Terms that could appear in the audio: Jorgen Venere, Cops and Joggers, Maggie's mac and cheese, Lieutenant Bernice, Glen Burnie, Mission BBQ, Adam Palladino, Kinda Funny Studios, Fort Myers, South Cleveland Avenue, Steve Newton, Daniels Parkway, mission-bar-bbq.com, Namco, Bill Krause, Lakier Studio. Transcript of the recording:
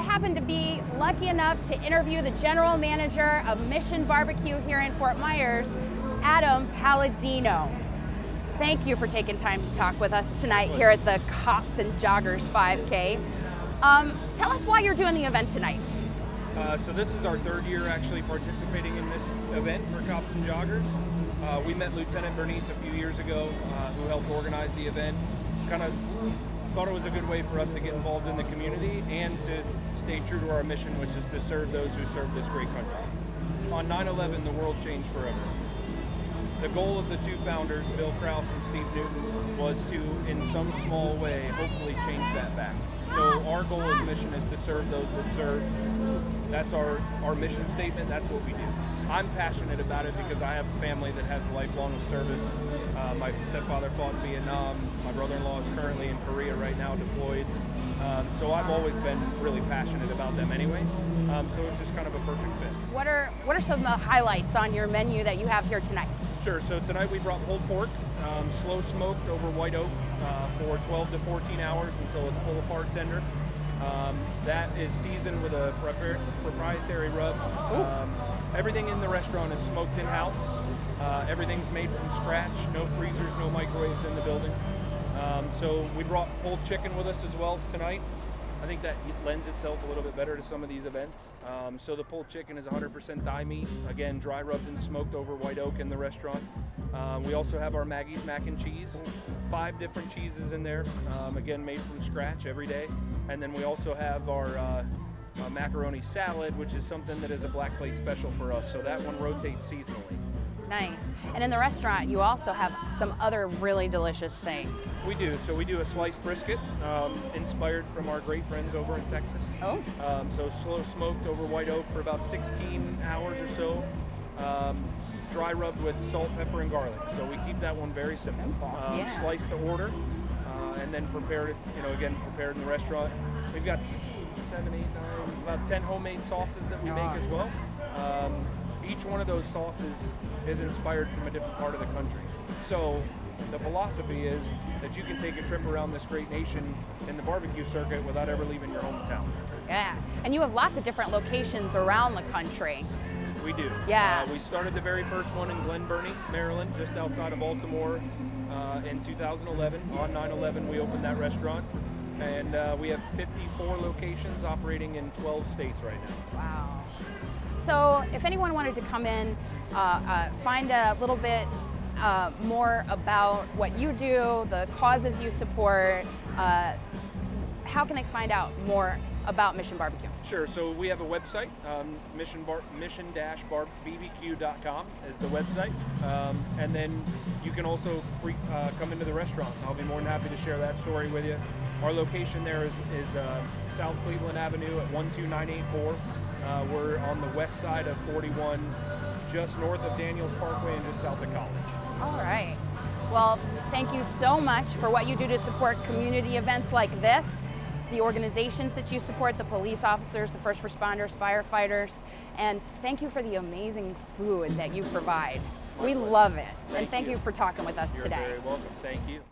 I happen to be lucky enough to interview the general manager of Mission BBQ here in Fort Myers, Adam Palladino. Thank you for taking time to talk with us tonight here at the Cops and Joggers 5K. Tell us why you're doing the event tonight. So this is our third year actually participating in this event for Cops and Joggers. We met Lieutenant Bernice a few years ago, who helped organize the event. Kind of thought it was a good way for us to get involved in the community and to stay true to our mission, which is to serve those who serve this great country. On 9/11, the world changed forever. The goal of the two founders, Bill Krause and Steve Newton, was to, in some small way, hopefully change that back. So our goal as mission is to serve those that serve. That's our mission statement. That's what we do. I'm passionate about it because I have a family that has a lifelong of service. My stepfather fought in Vietnam. My brother-in-law is currently in Korea right now, deployed. So I've always been really passionate about them anyway. So it's just kind of a perfect fit. What are some of the highlights on your menu that you have here tonight? Sure. So tonight we brought pulled pork, slow smoked over white oak for 12 to 14 hours until it's pull apart tender. That is seasoned with a proprietary rub. Everything in the restaurant is smoked in-house. Everything's made from scratch. No freezers, no microwaves in the building. So we brought pulled chicken with us as well tonight. I think that lends itself a little bit better to some of these events. So the pulled chicken is 100% thigh meat. Again, dry rubbed and smoked over white oak in the restaurant. We also have our Maggie's mac and cheese. 5 different cheeses in there, again made from scratch every day. And then we also have our macaroni salad, which is something that is a black plate special for us. So that one rotates seasonally. Nice. And in the restaurant, you also have some other really delicious things. We do. So we do a sliced brisket, inspired from our great friends over in Texas. Oh. So slow smoked over white oak for about 16 hours or so. Dry rubbed with salt, pepper, and garlic. So we keep that one very simple. Slice to order, and then prepared. You know, again prepared in the restaurant. We've got 7, 8, 9, about 10 homemade sauces that we make as well. Each one of those sauces is inspired from a different part of the country. So the philosophy is that you can take a trip around this great nation in the barbecue circuit without ever leaving your hometown. Yeah, and you have lots of different locations around the country. We do. Yeah. We started the very first one in Glen Burnie, Maryland, just outside of Baltimore in 2011. On 9/11, we opened that restaurant. And we have 54 locations operating in 12 states right now. Wow. So if anyone wanted to come in, find a little bit more about what you do, the causes you support, how can they find out more about Mission BBQ? Sure, so we have a website, mission-bar-bbq.com is the website. And then you can also come into the restaurant. I'll be more than happy to share that story with you. Our location there is South Cleveland Avenue at 12984. We're on the west side of 41, just north of Daniels Parkway and just south of College. All right. Well, thank you so much for what you do to support community events like this, the organizations that you support, the police officers, the first responders, firefighters, and thank you for the amazing food that you provide. We love it. And thank you for talking with us today. You're very welcome. Thank you.